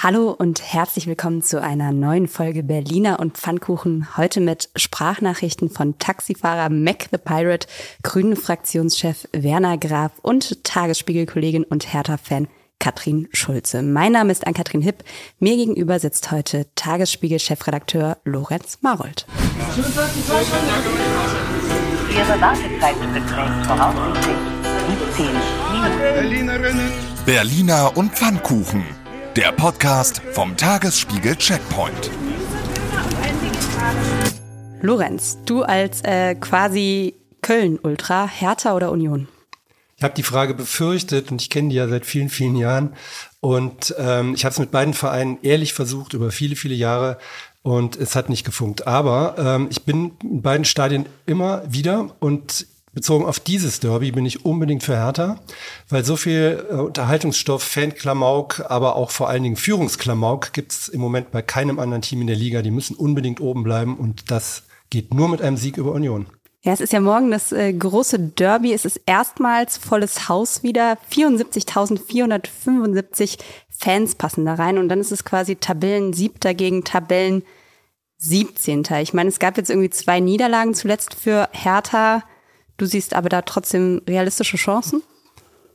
Hallo und herzlich willkommen zu einer neuen Folge Berliner und Pfannkuchen. Heute mit Sprachnachrichten von Taxifahrer Mac the Pirate, Grünen-Fraktionschef Werner Graf und Tagesspiegel-Kollegin und Hertha-Fan Katrin Schulze. Mein Name ist Ann-Kathrin Hipp. Mir gegenüber sitzt heute Tagesspiegel-Chefredakteur Lorenz Maroldt. Ihre Wartezeit beträgt voraussichtlich 17 Minuten. Berliner und Pfannkuchen. Der Podcast vom Tagesspiegel-Checkpoint. Lorenz, du als quasi Köln-Ultra, Hertha oder Union? Ich habe die Frage befürchtet und ich kenne die ja seit vielen, vielen Jahren. Und ich habe es mit beiden Vereinen ehrlich versucht über viele, viele Jahre und es hat nicht gefunkt. Aber ich bin in beiden Stadien immer wieder und bezogen auf dieses Derby bin ich unbedingt für Hertha, weil so viel Unterhaltungsstoff, Fanklamauk, aber auch vor allen Dingen Führungsklamauk gibt es im Moment bei keinem anderen Team in der Liga. Die müssen unbedingt oben bleiben und das geht nur mit einem Sieg über Union. Ja, es ist ja morgen das große Derby. Es ist erstmals volles Haus wieder. 74.475 Fans passen da rein und dann ist es quasi Tabellensiebter gegen Tabellen-17. Ich meine, es gab jetzt irgendwie 2 Niederlagen zuletzt für Hertha. Du siehst aber da trotzdem realistische Chancen?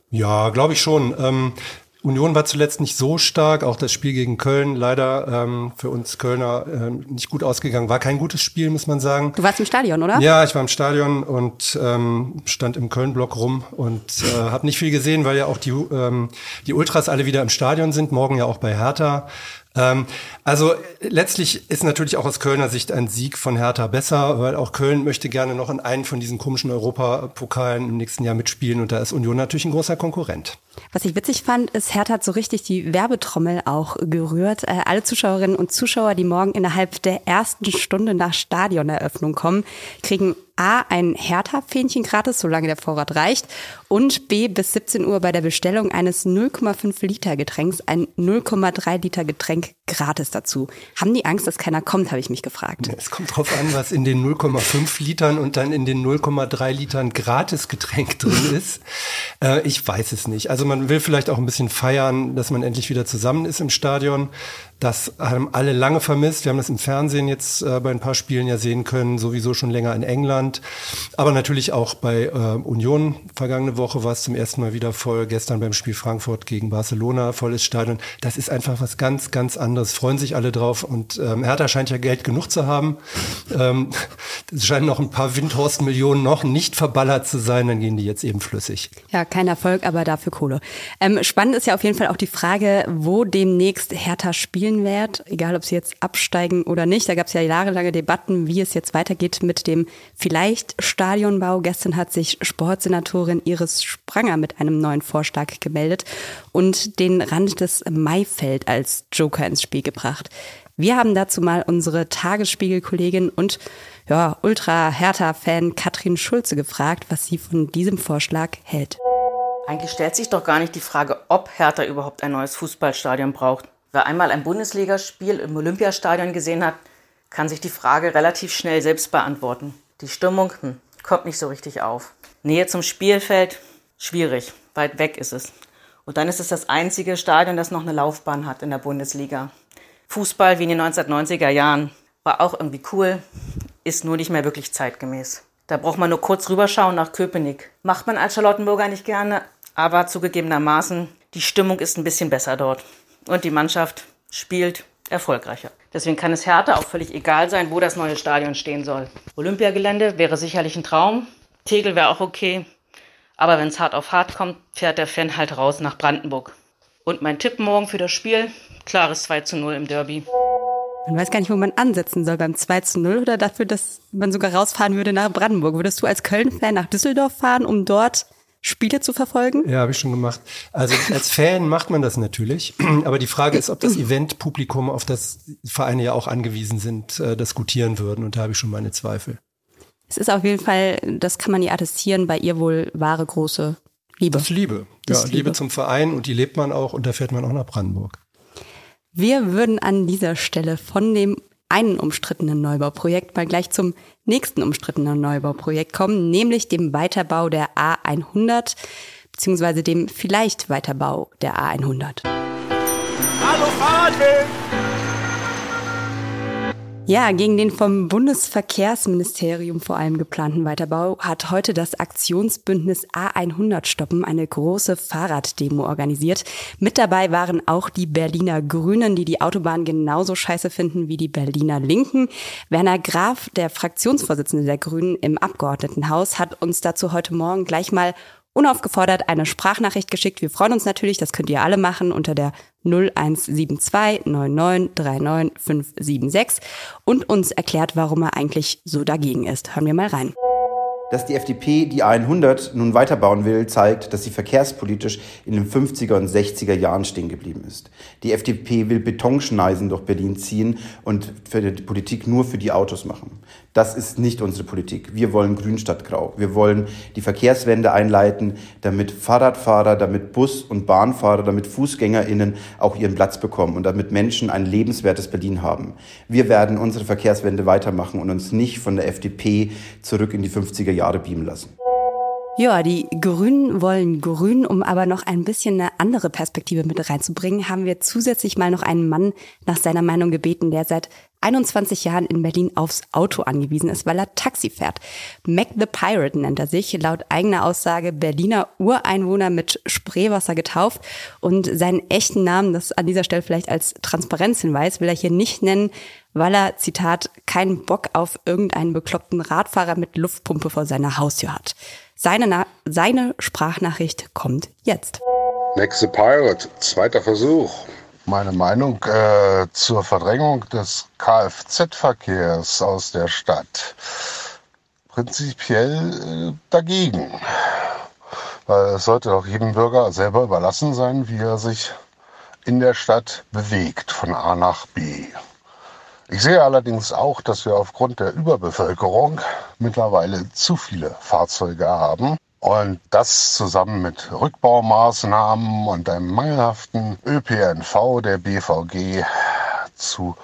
Ja, glaube ich schon. Union war zuletzt nicht so stark. Auch das Spiel gegen Köln, leider für uns Kölner nicht gut ausgegangen. War kein gutes Spiel, muss man sagen. Du warst im Stadion, oder? Ja, ich war im Stadion und stand im Köln-Block rum und habe nicht viel gesehen, weil ja auch die Ultras alle wieder im Stadion sind. Morgen ja auch bei Hertha. Also letztlich ist natürlich auch aus Kölner Sicht ein Sieg von Hertha besser, weil auch Köln möchte gerne noch in einen von diesen komischen Europapokalen im nächsten Jahr mitspielen und da ist Union natürlich ein großer Konkurrent. Was ich witzig fand, ist, Hertha hat so richtig die Werbetrommel auch gerührt. Alle Zuschauerinnen und Zuschauer, die morgen innerhalb der ersten Stunde nach Stadioneröffnung kommen, kriegen A, ein Hertha-Fähnchen gratis, solange der Vorrat reicht, und B, bis 17 Uhr bei der Bestellung eines 0,5 Liter Getränks ein 0,3 Liter Getränk gratis dazu. Haben die Angst, dass keiner kommt, habe ich mich gefragt. Es kommt drauf an, was in den 0,5 Litern und dann in den 0,3 Litern gratis Getränk drin ist. Ich weiß es nicht. Also man will vielleicht auch ein bisschen feiern, dass man endlich wieder zusammen ist im Stadion. Das haben alle lange vermisst. Wir haben das im Fernsehen jetzt bei ein paar Spielen ja sehen können, sowieso schon länger in England. Aber natürlich auch bei Union. Vergangene Woche war es zum ersten Mal wieder voll. Gestern beim Spiel Frankfurt gegen Barcelona, volles Stadion. Das ist einfach was ganz, ganz anderes. Freuen sich alle drauf. Und Hertha scheint ja Geld genug zu haben. Es scheinen noch ein paar Windhorst-Millionen noch nicht verballert zu sein. Dann gehen die jetzt eben flüssig. Ja, kein Erfolg, aber dafür Kohle. Spannend ist ja auf jeden Fall auch die Frage, wo demnächst Hertha spielen wert, egal ob sie jetzt absteigen oder nicht. Da gab es ja jahrelange Debatten, wie es jetzt weitergeht mit dem vielleicht Stadionbau. Gestern hat sich Sportsenatorin Iris Spranger mit einem neuen Vorschlag gemeldet und den Rand des Maifeld als Joker ins Spiel gebracht. Wir haben dazu mal unsere Tagesspiegel-Kollegin und ja, Ultra-Hertha-Fan Katrin Schulze gefragt, was sie von diesem Vorschlag hält. Eigentlich stellt sich doch gar nicht die Frage, ob Hertha überhaupt ein neues Fußballstadion braucht. Wer einmal ein Bundesligaspiel im Olympiastadion gesehen hat, kann sich die Frage relativ schnell selbst beantworten. Die Stimmung kommt nicht so richtig auf. Nähe zum Spielfeld? Schwierig. Weit weg ist es. Und dann ist es das einzige Stadion, das noch eine Laufbahn hat in der Bundesliga. Fußball wie in den 1990er Jahren war auch irgendwie cool, ist nur nicht mehr wirklich zeitgemäß. Da braucht man nur kurz rüberschauen nach Köpenick. Macht man als Charlottenburger nicht gerne, aber zugegebenermaßen, die Stimmung ist ein bisschen besser dort. Und die Mannschaft spielt erfolgreicher. Deswegen kann es Hertha auch völlig egal sein, wo das neue Stadion stehen soll. Olympiagelände wäre sicherlich ein Traum. Tegel wäre auch okay. Aber wenn es hart auf hart kommt, fährt der Fan halt raus nach Brandenburg. Und mein Tipp morgen für das Spiel, klares 2:0 im Derby. Man weiß gar nicht, wo man ansetzen soll, beim 2:0 oder dafür, dass man sogar rausfahren würde nach Brandenburg. Würdest du als Köln-Fan nach Düsseldorf fahren, um dort Spiele zu verfolgen? Ja, habe ich schon gemacht. Also als Fan macht man das natürlich. Aber die Frage ist, ob das Eventpublikum, auf das Vereine ja auch angewiesen sind, das gutieren würden. Und da habe ich schon meine Zweifel. Es ist auf jeden Fall, das kann man ihr attestieren, bei ihr wohl wahre große Liebe. Das ist Liebe. Ja, Liebe zum Verein und die lebt man auch und da fährt man auch nach Brandenburg. Wir würden an dieser Stelle von dem einen umstrittenen Neubauprojekt mal gleich zum nächsten umstrittenen Neubauprojekt kommen, nämlich dem Weiterbau der A100 bzw. dem vielleicht Weiterbau der A100. Hallo Adel! Ja, gegen den vom Bundesverkehrsministerium vor allem geplanten Weiterbau hat heute das Aktionsbündnis A100 Stoppen eine große Fahrraddemo organisiert. Mit dabei waren auch die Berliner Grünen, die die Autobahn genauso scheiße finden wie die Berliner Linken. Werner Graf, der Fraktionsvorsitzende der Grünen im Abgeordnetenhaus, hat uns dazu heute Morgen gleich mal unaufgefordert eine Sprachnachricht geschickt. Wir freuen uns natürlich, das könnt ihr alle machen, unter der 0172 99 39 576 und uns erklärt, warum er eigentlich so dagegen ist. Hören wir mal rein. Dass die FDP die A100 nun weiterbauen will, zeigt, dass sie verkehrspolitisch in den 50er und 60er Jahren stehen geblieben ist. Die FDP will Betonschneisen durch Berlin ziehen und für die Politik nur für die Autos machen. Das ist nicht unsere Politik. Wir wollen Grün statt Grau. Wir wollen die Verkehrswende einleiten, damit Fahrradfahrer, damit Bus- und Bahnfahrer, damit FußgängerInnen auch ihren Platz bekommen und damit Menschen ein lebenswertes Berlin haben. Wir werden unsere Verkehrswende weitermachen und uns nicht von der FDP zurück in die 50er Jahre beamen lassen. Ja, die Grünen wollen grün. Um aber noch ein bisschen eine andere Perspektive mit reinzubringen, haben wir zusätzlich mal noch einen Mann nach seiner Meinung gebeten, der seit 21 Jahren in Berlin aufs Auto angewiesen ist, weil er Taxi fährt. Mac the Pirate nennt er sich, laut eigener Aussage Berliner Ureinwohner, mit Spreewasser getauft, und seinen echten Namen, das an dieser Stelle vielleicht als Transparenzhinweis, will er hier nicht nennen, weil er, Zitat, keinen Bock auf irgendeinen bekloppten Radfahrer mit Luftpumpe vor seiner Haustür hat. Seine Sprachnachricht kommt jetzt. Mac the Pirate, zweiter Versuch. Meine Meinung zur Verdrängung des Kfz-Verkehrs aus der Stadt. Prinzipiell dagegen. Weil es sollte doch jedem Bürger selber überlassen sein, wie er sich in der Stadt bewegt, von A nach B. Ich sehe allerdings auch, dass wir aufgrund der Überbevölkerung mittlerweile zu viele Fahrzeuge haben. Und das zusammen mit Rückbaumaßnahmen und einem mangelhaften ÖPNV der BVG zu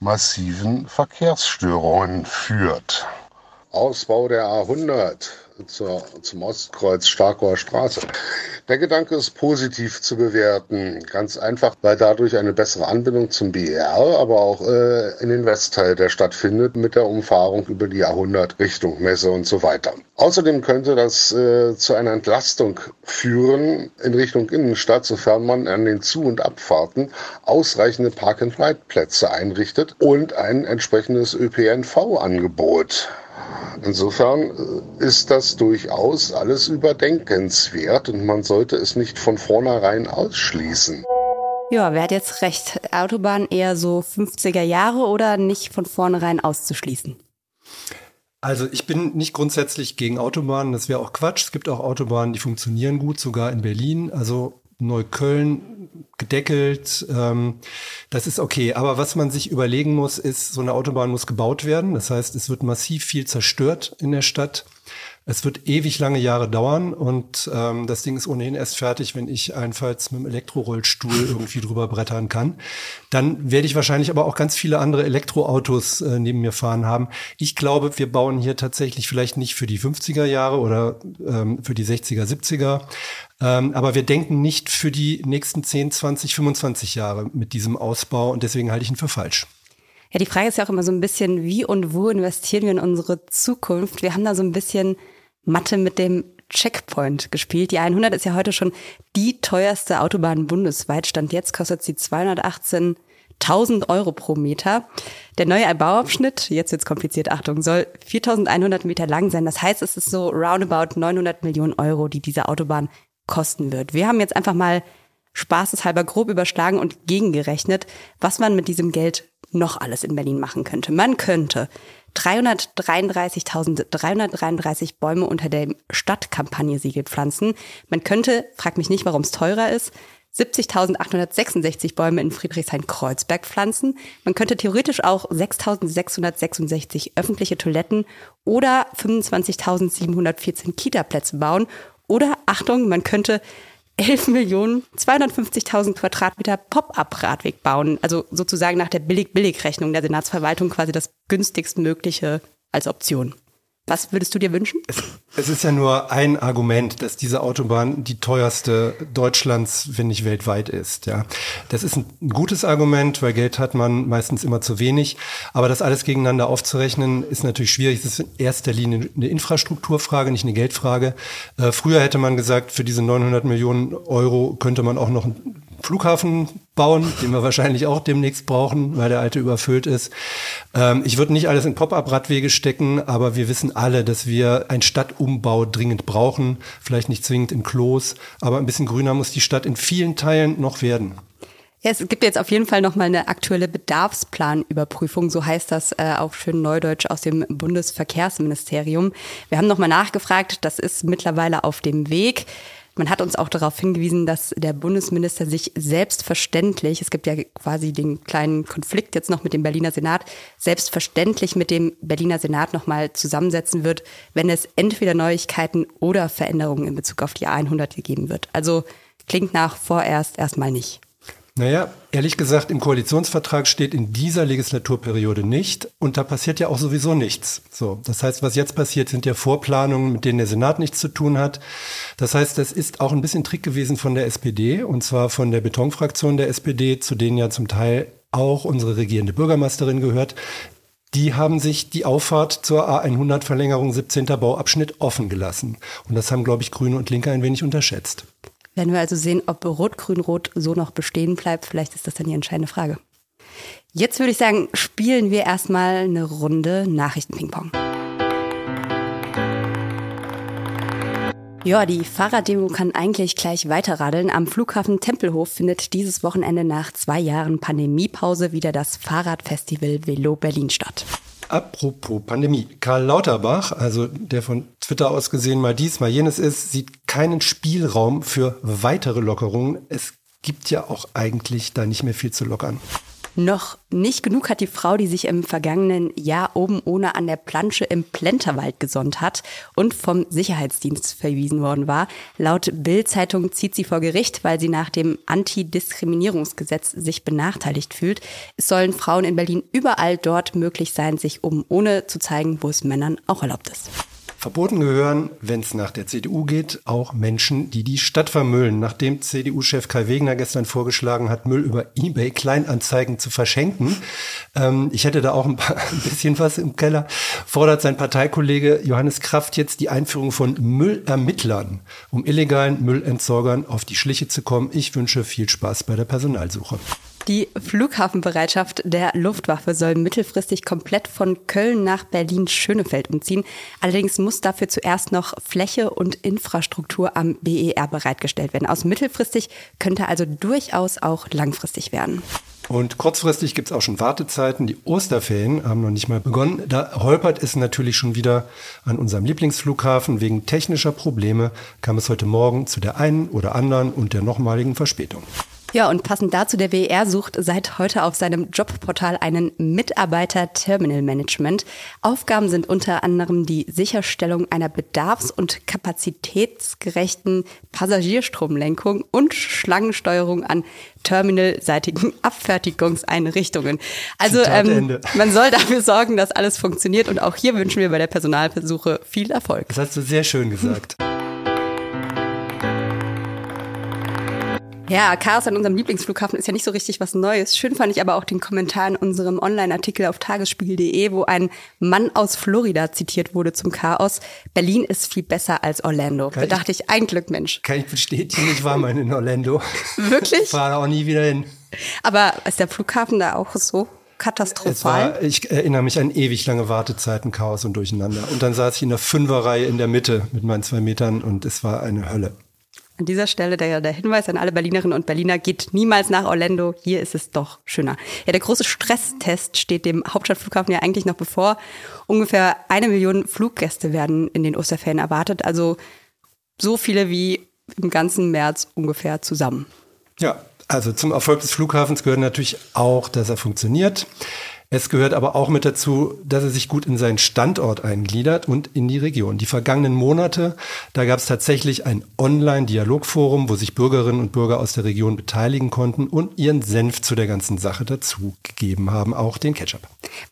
massiven Verkehrsstörungen führt. Ausbau der A100 zum Ostkreuz, Starkower Straße. Der Gedanke ist positiv zu bewerten. Ganz einfach, weil dadurch eine bessere Anbindung zum BER, aber auch in den Westteil der Stadt findet, mit der Umfahrung über die Jahrhundert Richtung Messe und so weiter. Außerdem könnte das zu einer Entlastung führen in Richtung Innenstadt, sofern man an den Zu- und Abfahrten ausreichende Park-and-Ride-Plätze einrichtet und ein entsprechendes ÖPNV-Angebot. Insofern ist das durchaus alles überdenkenswert und man sollte es nicht von vornherein ausschließen. Ja, wer hat jetzt recht? Autobahn eher so 50er Jahre oder nicht von vornherein auszuschließen? Also ich bin nicht grundsätzlich gegen Autobahnen, das wäre auch Quatsch. Es gibt auch Autobahnen, die funktionieren gut, sogar in Berlin. Also Neukölln, Deckelt, das ist okay. Aber was man sich überlegen muss, ist, so eine Autobahn muss gebaut werden. Das heißt, es wird massiv viel zerstört in der Stadt. Es wird ewig lange Jahre dauern und das Ding ist ohnehin erst fertig, wenn ich allenfalls mit dem Elektrorollstuhl irgendwie drüber brettern kann. Dann werde ich wahrscheinlich aber auch ganz viele andere Elektroautos neben mir fahren haben. Ich glaube, wir bauen hier tatsächlich vielleicht nicht für die 50er Jahre oder für die 60er, 70er, aber wir denken nicht für die nächsten 10, 20, 25 Jahre mit diesem Ausbau und deswegen halte ich ihn für falsch. Ja, die Frage ist ja auch immer so ein bisschen, wie und wo investieren wir in unsere Zukunft? Wir haben da so ein bisschen Mathe mit dem Checkpoint gespielt. Die 100 ist ja heute schon die teuerste Autobahn bundesweit. Stand jetzt kostet sie 218.000 Euro pro Meter. Der neue Bauabschnitt, jetzt wird's kompliziert, Achtung, soll 4.100 Meter lang sein. Das heißt, es ist so roundabout 900 Millionen Euro, die diese Autobahn kosten wird. Wir haben jetzt einfach mal spaßeshalber grob überschlagen und gegengerechnet, was man mit diesem Geld noch alles in Berlin machen könnte. Man könnte 333.333 Bäume unter dem Stadtkampagne-Siegel pflanzen. Man könnte, frag mich nicht, warum es teurer ist, 70.866 Bäume in Friedrichshain-Kreuzberg pflanzen. Man könnte theoretisch auch 6.666 öffentliche Toiletten oder 25.714 Kita-Plätze bauen. Oder, Achtung, man könnte 11.250.000 Quadratmeter Pop-up-Radweg bauen. Also sozusagen nach der Billig-Billig-Rechnung der Senatsverwaltung quasi das günstigstmögliche als Option. Was würdest du dir wünschen? Es ist ja nur ein Argument, dass diese Autobahn die teuerste Deutschlands, wenn nicht weltweit ist. Ja, das ist ein gutes Argument, weil Geld hat man meistens immer zu wenig. Aber das alles gegeneinander aufzurechnen, ist natürlich schwierig. Es ist in erster Linie eine Infrastrukturfrage, nicht eine Geldfrage. Früher hätte man gesagt, für diese 900 Millionen Euro könnte man auch noch einen Flughafen bauen, den wir wahrscheinlich auch demnächst brauchen, weil der alte überfüllt ist. Ich würde nicht alles in Pop-up-Radwege stecken, aber wir wissen alle, dass wir einen Stadtumbau dringend brauchen. Vielleicht nicht zwingend im Kloß, aber ein bisschen grüner muss die Stadt in vielen Teilen noch werden. Ja, es gibt jetzt auf jeden Fall nochmal eine aktuelle Bedarfsplanüberprüfung, so heißt das auf schön Neudeutsch aus dem Bundesverkehrsministerium. Wir haben nochmal nachgefragt, das ist mittlerweile auf dem Weg. Man hat uns auch darauf hingewiesen, dass der Bundesminister sich selbstverständlich, es gibt ja quasi den kleinen Konflikt jetzt noch mit dem Berliner Senat, selbstverständlich mit dem Berliner Senat nochmal zusammensetzen wird, wenn es entweder Neuigkeiten oder Veränderungen in Bezug auf die A100 gegeben wird. Also klingt nach vorerst erstmal nicht. Naja, ehrlich gesagt, im Koalitionsvertrag steht in dieser Legislaturperiode nicht und da passiert ja auch sowieso nichts. So, das heißt, was jetzt passiert, sind ja Vorplanungen, mit denen der Senat nichts zu tun hat. Das heißt, das ist auch ein bisschen Trick gewesen von der SPD und zwar von der Betonfraktion der SPD, zu denen ja zum Teil auch unsere regierende Bürgermeisterin gehört. Die haben sich die Auffahrt zur A100-Verlängerung 17. Bauabschnitt offen gelassen und das haben, glaube ich, Grüne und Linke ein wenig unterschätzt. Werden wir also sehen, ob Rot-Grün-Rot so noch bestehen bleibt. Vielleicht ist das dann die entscheidende Frage. Jetzt würde ich sagen, spielen wir erstmal eine Runde Nachrichten-Ping-Pong. Ja, die Fahrraddemo kann eigentlich gleich weiterradeln. Am Flughafen Tempelhof findet dieses Wochenende nach 2 Jahren Pandemiepause wieder das Fahrradfestival Velo Berlin statt. Apropos Pandemie. Karl Lauterbach, also der von Twitter aus gesehen mal dies, mal jenes ist, sieht keinen Spielraum für weitere Lockerungen. Es gibt ja auch eigentlich da nicht mehr viel zu lockern. Noch nicht genug hat die Frau, die sich im vergangenen Jahr oben ohne an der Plansche im Plänterwald gesonnt hat und vom Sicherheitsdienst verwiesen worden war. Laut Bild-Zeitung zieht sie vor Gericht, weil sie nach dem Antidiskriminierungsgesetz sich benachteiligt fühlt. Es sollen Frauen in Berlin überall dort möglich sein, sich oben ohne zu zeigen, wo es Männern auch erlaubt ist. Verboten gehören, wenn es nach der CDU geht, auch Menschen, die die Stadt vermüllen. Nachdem CDU-Chef Kai Wegner gestern vorgeschlagen hat, Müll über eBay Kleinanzeigen zu verschenken, ich hätte da auch ein bisschen was im Keller, fordert sein Parteikollege Johannes Kraft jetzt die Einführung von Müllermittlern, um illegalen Müllentsorgern auf die Schliche zu kommen. Ich wünsche viel Spaß bei der Personalsuche. Die Flughafenbereitschaft der Luftwaffe soll mittelfristig komplett von Köln nach Berlin-Schönefeld umziehen. Allerdings muss dafür zuerst noch Fläche und Infrastruktur am BER bereitgestellt werden. Aus mittelfristig könnte also durchaus auch langfristig werden. Und kurzfristig gibt es auch schon Wartezeiten. Die Osterferien haben noch nicht mal begonnen. Da holpert es natürlich schon wieder an unserem Lieblingsflughafen. Wegen technischer Probleme kam es heute Morgen zu der einen oder anderen und der nochmaligen Verspätung. Ja, und passend dazu, der BER sucht seit heute auf seinem Jobportal einen Mitarbeiter Terminal Management. Aufgaben sind unter anderem die Sicherstellung einer bedarfs- und kapazitätsgerechten Passagierstromlenkung und Schlangensteuerung an terminalseitigen Abfertigungseinrichtungen. Also man soll dafür sorgen, dass alles funktioniert und auch hier wünschen wir bei der Personalsuche viel Erfolg. Das hast du sehr schön gesagt. Ja, Chaos an unserem Lieblingsflughafen ist ja nicht so richtig was Neues. Schön fand ich aber auch den Kommentar in unserem Online-Artikel auf Tagesspiegel.de, wo ein Mann aus Florida zitiert wurde zum Chaos. Berlin ist viel besser als Orlando. Da dachte ich, ein Glück, Mensch. Kann ich bestätigen, ich war mal in Orlando. Wirklich? Ich fahre auch nie wieder hin. Aber ist der Flughafen da auch so katastrophal? Ich erinnere mich an ewig lange Wartezeiten, Chaos und Durcheinander. Und dann saß ich in der 5er-Reihe in der Mitte mit meinen 2 Metern und es war eine Hölle. An dieser Stelle der Hinweis an alle Berlinerinnen und Berliner, geht niemals nach Orlando, hier ist es doch schöner. Ja, der große Stresstest steht dem Hauptstadtflughafen ja eigentlich noch bevor. Ungefähr 1 Million Fluggäste werden in den Osterferien erwartet, also so viele wie im ganzen März ungefähr zusammen. Ja, also zum Erfolg des Flughafens gehört natürlich auch, dass er funktioniert. Es gehört aber auch mit dazu, dass er sich gut in seinen Standort eingliedert und in die Region. Die vergangenen Monate, da gab es tatsächlich ein Online-Dialogforum, wo sich Bürgerinnen und Bürger aus der Region beteiligen konnten und ihren Senf zu der ganzen Sache dazu gegeben haben, auch den Ketchup.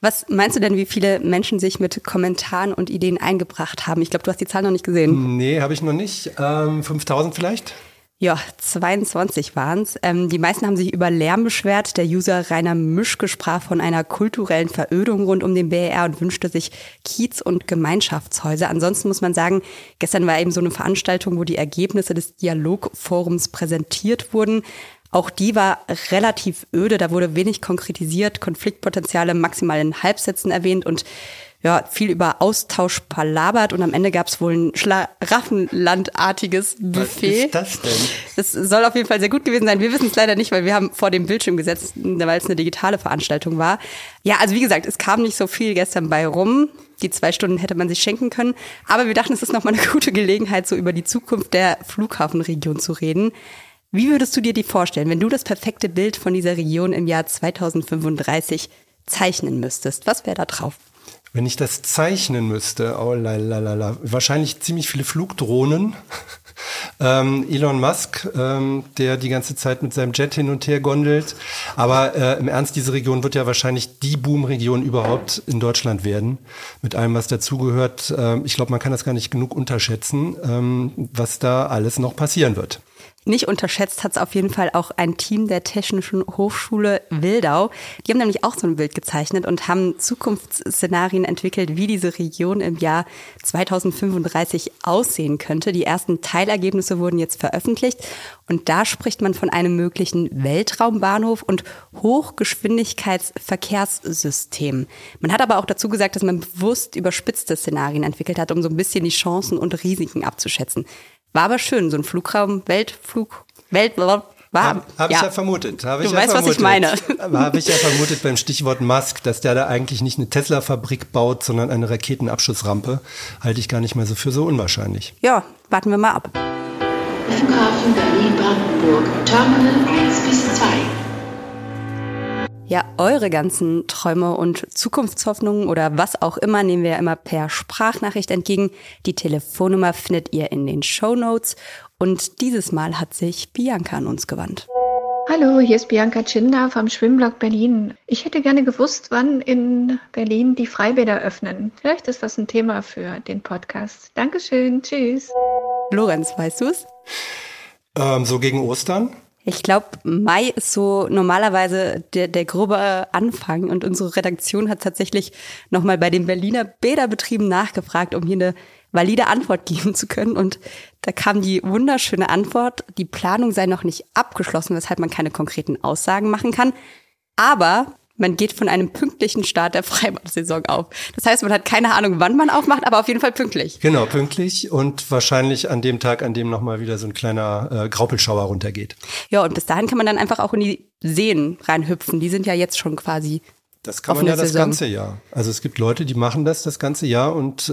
Was meinst du denn, wie viele Menschen sich mit Kommentaren und Ideen eingebracht haben? Ich glaube, du hast die Zahl noch nicht gesehen. Nee, habe ich noch nicht. 5000 vielleicht? Ja, 22 waren's. Die meisten haben sich über Lärm beschwert. Der User Rainer Mischke sprach von einer kulturellen Verödung rund um den BER und wünschte sich Kiez- und Gemeinschaftshäuser. Ansonsten muss man sagen, gestern war eben so eine Veranstaltung, wo die Ergebnisse des Dialogforums präsentiert wurden. Auch die war relativ öde. Da wurde wenig konkretisiert, Konfliktpotenziale maximal in Halbsätzen erwähnt und ja, viel über Austausch palabert und am Ende gab es wohl ein schlaraffenlandartiges Buffet. Was ist das denn? Das soll auf jeden Fall sehr gut gewesen sein. Wir wissen es leider nicht, weil wir haben vor dem Bildschirm gesetzt, weil es eine digitale Veranstaltung war. Ja, also wie gesagt, es kam nicht so viel gestern bei rum. Die 2 Stunden hätte man sich schenken können. Aber wir dachten, es ist nochmal eine gute Gelegenheit, so über die Zukunft der Flughafenregion zu reden. Wie würdest du dir die vorstellen, wenn du das perfekte Bild von dieser Region im Jahr 2035 zeichnen müsstest? Was wäre da drauf? Wenn ich das zeichnen müsste, oh la, wahrscheinlich ziemlich viele Flugdrohnen. Elon Musk, der die ganze Zeit mit seinem Jet hin und her gondelt. Aber im Ernst, diese Region wird ja wahrscheinlich die Boom-Region überhaupt in Deutschland werden. Mit allem, was dazugehört. Ich glaube, man kann das gar nicht genug unterschätzen, was da alles noch passieren wird. Nicht unterschätzt hat es auf jeden Fall auch ein Team der Technischen Hochschule Wildau. Die haben nämlich auch so ein Bild gezeichnet und haben Zukunftsszenarien entwickelt, wie diese Region im Jahr 2035 aussehen könnte. Die ersten Teilergebnisse wurden jetzt veröffentlicht und da spricht man von einem möglichen Weltraumbahnhof und Hochgeschwindigkeitsverkehrssystem. Man hat aber auch dazu gesagt, dass man bewusst überspitzte Szenarien entwickelt hat, um so ein bisschen die Chancen und Risiken abzuschätzen. War aber schön, so ein Flugraum, Habe ich ja vermutet beim Stichwort Musk, dass der da eigentlich nicht eine Tesla-Fabrik baut, sondern eine Raketenabschussrampe. Halte ich gar nicht mehr so für so unwahrscheinlich. Ja, warten wir mal ab. Flughafen Berlin-Brandenburg, Terminal 1 bis 2. Ja, eure ganzen Träume und Zukunftshoffnungen oder was auch immer nehmen wir ja immer per Sprachnachricht entgegen. Die Telefonnummer findet ihr in den Shownotes. Und dieses Mal hat sich Bianca an uns gewandt. Hallo, hier ist Bianca Tschinder vom Schwimmblog Berlin. Ich hätte gerne gewusst, wann in Berlin die Freibäder öffnen. Vielleicht ist das ein Thema für den Podcast. Dankeschön, tschüss. Lorenz, weißt du es? So gegen Ostern. Ich glaube, Mai ist so normalerweise der grobe Anfang und unsere Redaktion hat tatsächlich nochmal bei den Berliner Bäderbetrieben nachgefragt, um hier eine valide Antwort geben zu können und da kam die wunderschöne Antwort, die Planung sei noch nicht abgeschlossen, weshalb man keine konkreten Aussagen machen kann, aber man geht von einem pünktlichen Start der Freibad-Saison auf. Das heißt, man hat keine Ahnung, wann man aufmacht, aber auf jeden Fall pünktlich. Genau, pünktlich und wahrscheinlich an dem Tag, an dem nochmal wieder so ein kleiner Graupelschauer runtergeht. Ja, und bis dahin kann man dann einfach auch in die Seen reinhüpfen. Die sind ja jetzt schon quasi. Das kann man ja das ganze Jahr. Also es gibt Leute, die machen das ganze Jahr und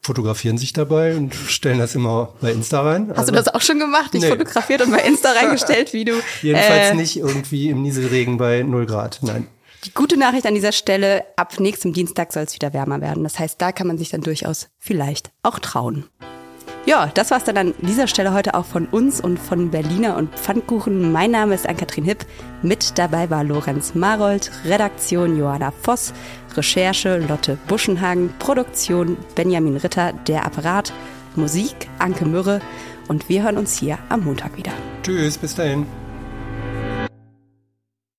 fotografieren sich dabei und stellen das immer bei Insta rein. Hast du das auch schon gemacht? Nee. Fotografiert und bei Insta reingestellt, wie du... Jedenfalls nicht irgendwie im Nieselregen bei 0 Grad, nein. Die gute Nachricht an dieser Stelle, ab nächstem Dienstag soll es wieder wärmer werden. Das heißt, da kann man sich dann durchaus vielleicht auch trauen. Ja, das war's dann an dieser Stelle heute auch von uns und von Berliner und Pfannkuchen. Mein Name ist Ann-Kathrin Hipp. Mit dabei war Lorenz Maroldt, Redaktion Johanna Voss, Recherche Lotte Buschenhagen, Produktion Benjamin Ritter, der Apparat, Musik Anke Mürre und wir hören uns hier am Montag wieder. Tschüss, bis dahin.